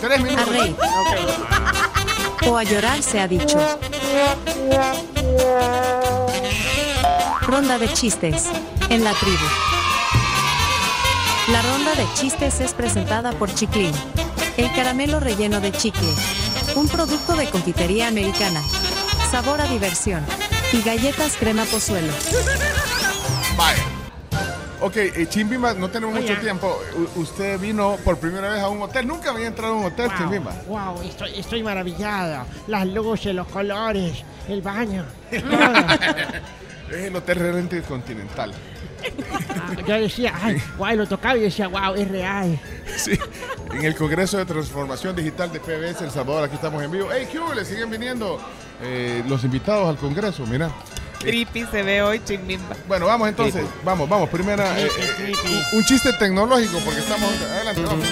3 minutos. A reír. Okay. O a llorar se ha dicho. Ronda de chistes en La Tribu. La ronda de chistes es presentada por Chiclín, el caramelo relleno de chicle, un producto de Confitería Americana, sabor a diversión, y galletas crema Pozuelo. Bye. Ok, Chimbimba, no tenemos mucho tiempo. Usted vino por primera vez a un hotel. Nunca había entrado a un hotel, Chimbimba. Wow, estoy maravillada. Las luces, los colores, el baño. Es el Hotel Realmente Intercontinental. Yo decía, ay, guay, lo tocaba y decía, wow, es real. Sí, en el Congreso de Transformación Digital de PBS El Salvador, aquí estamos en vivo. ¡Ey, qué hubo! Le siguen viniendo los invitados al Congreso, mira. Creepy se ve hoy, Chimbimba. Bueno, vamos entonces, creepy. Vamos, primera un chiste tecnológico, porque estamos... Adelante, vamos.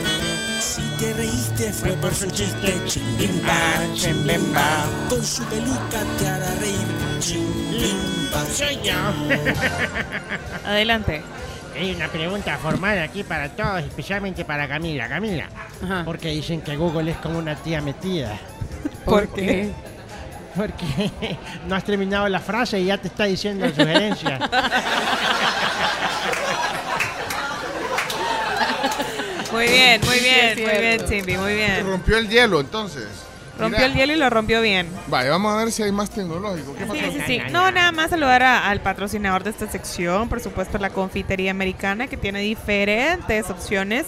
Si te reíste fue por su chiste, Chimbimba, Chimbimba. Con su peluca te hará reír, Chimbimba. Soy yo. Adelante. Hay una pregunta formal aquí para todos, especialmente para Camila. Camila, ¿por qué dicen que Google es como una tía metida? ¿Por qué? Porque no has terminado la frase y ya te está diciendo sugerencias. Muy bien, Chimbi, muy bien. Rompió el hielo, entonces. Rompió el hielo y lo rompió bien. Vale, vamos a ver si hay más tecnológico. ¿Qué pasó? No, nada más saludar al patrocinador de esta sección, por supuesto, la Confitería Americana, que tiene diferentes opciones.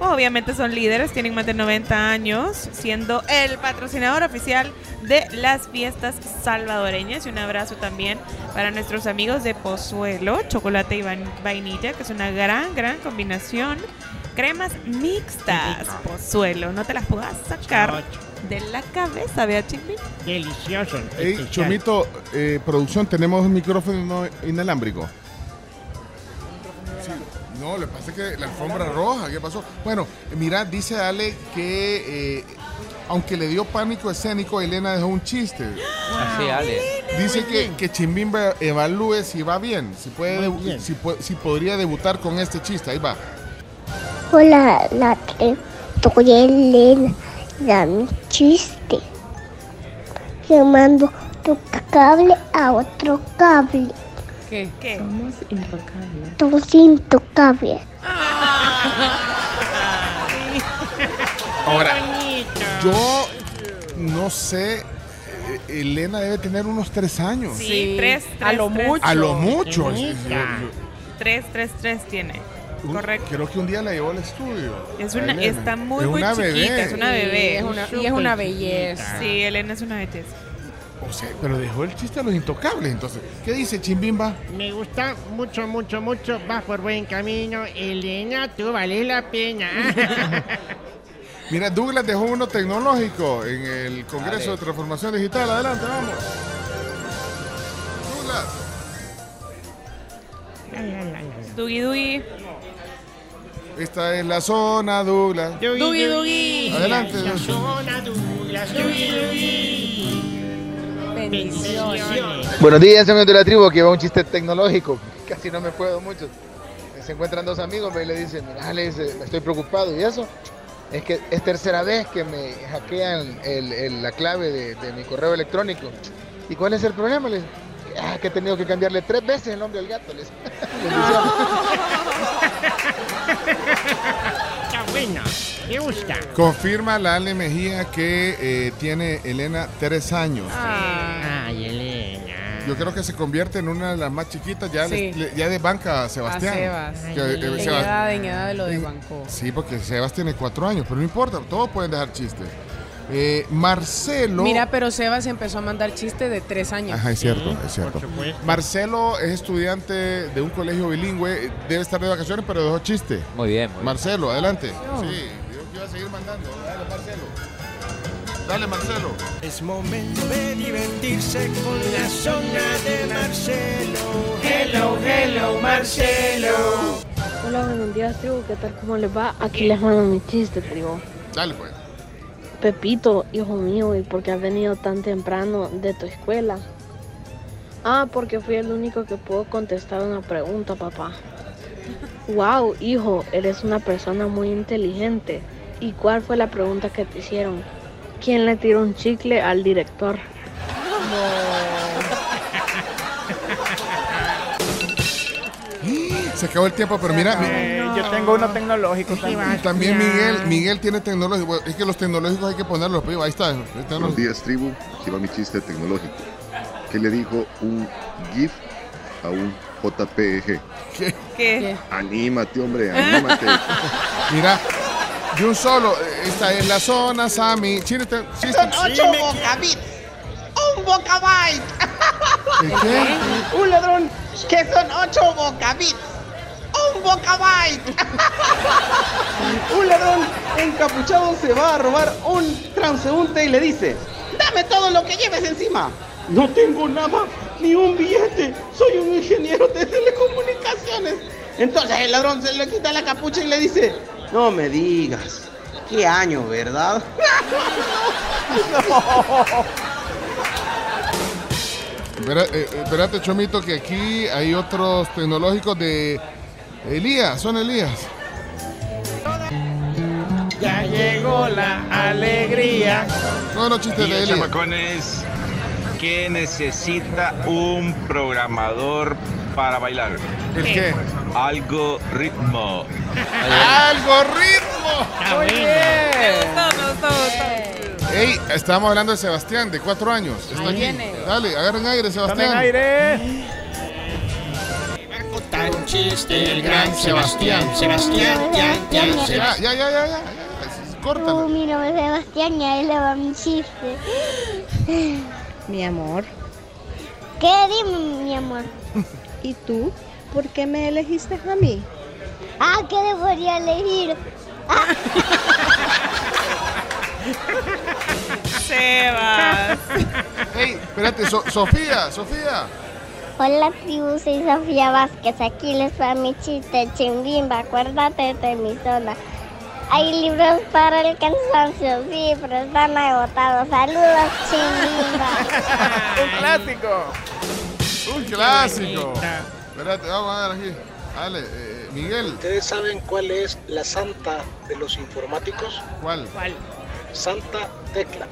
Obviamente son líderes, tienen más de 90 años, siendo el patrocinador oficial de las fiestas salvadoreñas. Y un abrazo también para nuestros amigos de Pozuelo, chocolate y vainilla, que es una gran combinación. Cremas mixtas, Pozuelo, no te las puedas sacar de la cabeza, vea, Chimbi. Delicioso. Hey, Chumito, producción, tenemos un micrófono inalámbrico. No, le pasa que la alfombra roja, ¿qué pasó? Bueno, mira, dice Ale que aunque le dio pánico escénico, Elena dejó un chiste. Wow. Así, Ale. Dice que Chimbimba evalúe si va bien, si podría debutar con este chiste. Ahí va. Hola, soy Elena, da mi chiste. Yo mando tu cable a otro cable. ¿Qué? Somos intocables. Todos intocables. Ahora, yo no sé, Elena debe tener unos 3 años. Sí, 3. A lo mucho. A lo mucho. 3 tiene. Correcto. Creo que un día la llevó al estudio. Está muy chiquita, bebé. Es una bebé. Y es una belleza. Chiquita. Sí, Elena es una belleza. O sea, pero dejó el chiste a los intocables, entonces. ¿Qué dice, Chimbimba? Me gusta mucho. Vas por buen camino, Elena, tú vales la pena. Mira, Douglas dejó uno tecnológico en el Congreso de Transformación Digital. Adelante, vamos. Douglas. Dugui. Esta es la zona, Douglas. Dugui. Adelante. La zona, Douglas. Dugui. Bendiciones. Buenos días, amigos de La Tribu, que va un chiste tecnológico. Casi no me puedo mucho. Se encuentran dos amigos y le dicen, mira, le dice, me estoy preocupado. Y eso es que es tercera vez que me hackean la clave de mi correo electrónico. ¿Y cuál es el problema? Le dice, que he tenido que cambiarle 3 veces el nombre al gato. Les... Está buena. Me gusta. Confirma la Ale Mejía que tiene Elena 3 años. Ay, Elena. Yo creo que se convierte en una de las más chiquitas. Ya de banca, Sebastián. En edad de lo de banco. Sí, porque Sebas tiene 4 años, pero no importa, todos pueden dejar chistes. Marcelo. Mira, pero Sebas empezó a mandar chistes de 3 años. Ajá, es cierto. Marcelo es estudiante de un colegio bilingüe, debe estar de vacaciones, pero dejó chiste. Muy bien. Marcelo, adelante. Sí, yo voy a seguir mandando. Dale, Marcelo. Es momento de divertirse con la zona de Marcelo. Hello, Marcelo. Hola, buenos días, tribu. ¿Qué tal? ¿Cómo les va? Aquí les mando mi chiste, tribu. Dale, pues. Pepito, hijo mío, ¿y por qué has venido tan temprano de tu escuela? Ah, porque fui el único que pudo contestar una pregunta, papá. Wow, hijo, eres una persona muy inteligente. ¿Y cuál fue la pregunta que te hicieron? ¿Quién le tiró un chicle al director? No. Se acabó el tiempo, pero mira... No. Yo tengo uno tecnológico también. También Miguel tiene tecnológico. Es que los tecnológicos hay que ponerlos, ahí está. Buenos días, tribu. Aquí va mi chiste tecnológico. ¿Qué le dijo un GIF a un JPG? ¿Qué? Anímate, hombre, anímate. Mira... De un solo, esta es la zona, Sammy. Son 8 bocabits. Un bocabite. ¿Qué? Un ladrón. Que son 8 bocabits. Un bocabite. Un ladrón encapuchado se va a robar un transeúnte y le dice: dame todo lo que lleves encima. No tengo nada, ni un billete. Soy un ingeniero de telecomunicaciones. Entonces el ladrón se le quita la capucha y le dice: no me digas, qué año, ¿verdad? No. Espérate, Chomito, que aquí hay otros tecnológicos de Elías, son Elías. Ya llegó la alegría. No, chistes de Elías. Chamacones, ¿qué necesita un programador para bailar? ¿El qué? Algoritmo. ¡Algoritmo! Muy bien. Me gustó. Ey, estábamos hablando de Sebastián, de 4 años. Está aquí. Viene. Dale, agarren aire, Sebastián. ¡Tomen aire! Va a contar un chiste el gran Sebastián. Ya. Córtalo. Mira, Sebastián, y ahí le va mi chiste. Mi amor. ¿Qué? Dime, mi amor. ¿Y tú? ¿Por qué me elegiste a mí? ¿Qué debería elegir? Sebas. Hey, espérate, Sofía. Hola, tribu, soy Sofía Vázquez. Aquí les va mi chiste, chimbimba. Acuérdate de mi zona. Hay libros para el cansancio, sí, pero están agotados. Saludos, chimbimba. Un clásico. Espérate, vamos a ver aquí. Dale, Miguel. ¿Ustedes saben cuál es la santa de los informáticos? ¿Cuál? Santa Tecla.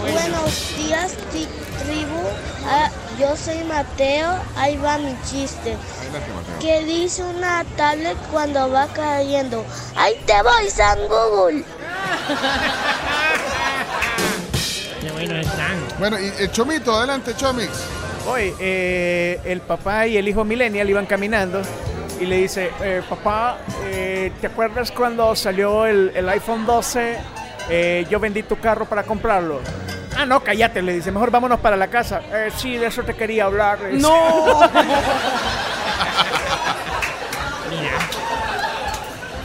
Buenos días, tribu. Yo soy Mateo. Ahí va mi chiste. ¿Qué dice una tablet cuando va cayendo? ¡Ahí te voy, San Google! Bueno, y Chomito, adelante, Chomix. Hoy el papá y el hijo millennial iban caminando y le dice: papá, ¿te acuerdas cuando salió el iPhone 12? Yo vendí tu carro para comprarlo. Ah, no, cállate, le dice, mejor vámonos para la casa. Sí, de eso te quería hablar. ¡No! Mira,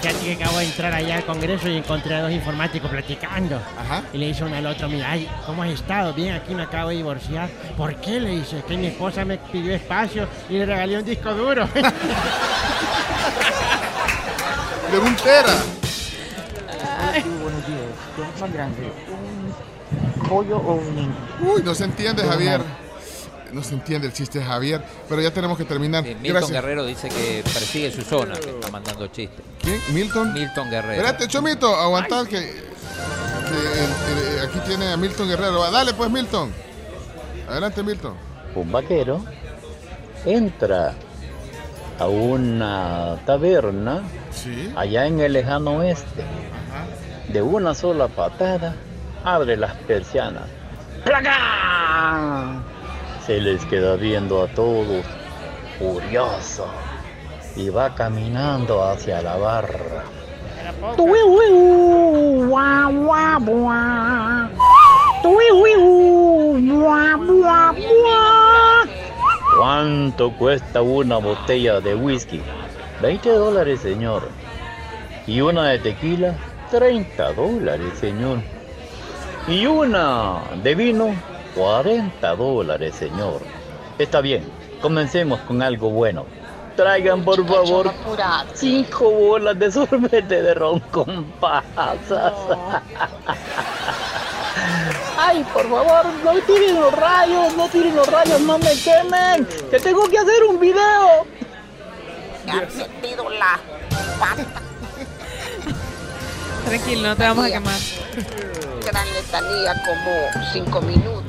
ya que acabo de entrar allá al Congreso y encontré a 2 informáticos platicando. Ajá. Y le dice uno al otro: mira, ay, ¿cómo has estado? Bien, aquí me acabo de divorciar. ¿Por qué? Le dice, que mi esposa me pidió espacio y le regalé un disco duro. De un tera. Buenos días. ¿Qué es más grande? ¿Un pollo o un niño? Uy, no se entiende, Javier. No se entiende el chiste de Javier, pero ya tenemos que terminar. Milton Guerrero dice que persigue su zona, que está mandando chistes. ¿Quién? Milton Guerrero. Espérate, Chomito, aguantad que aquí tiene a Milton Guerrero. Dale pues, Milton. Adelante, Milton. Un vaquero entra a una taberna, ¿sí?, allá en el lejano oeste. Ajá. De una sola patada abre las persianas. ¡Placa! Se les queda viendo a todos, curioso, y va caminando hacia la barra. ¿Cuánto cuesta una botella de whisky? $20, señor. Y una de tequila, $30, señor. Y una de vino, $40, señor. Está bien, comencemos con algo bueno. Traigan, por favor, 5 bolas de sorbete de ron con pasas. No. Ay, por favor, no tiren los rayos, no me quemen, que tengo que hacer un video. quemar. Tranquilo, no te vamos a quemar. Gran letanía, como 5 minutos.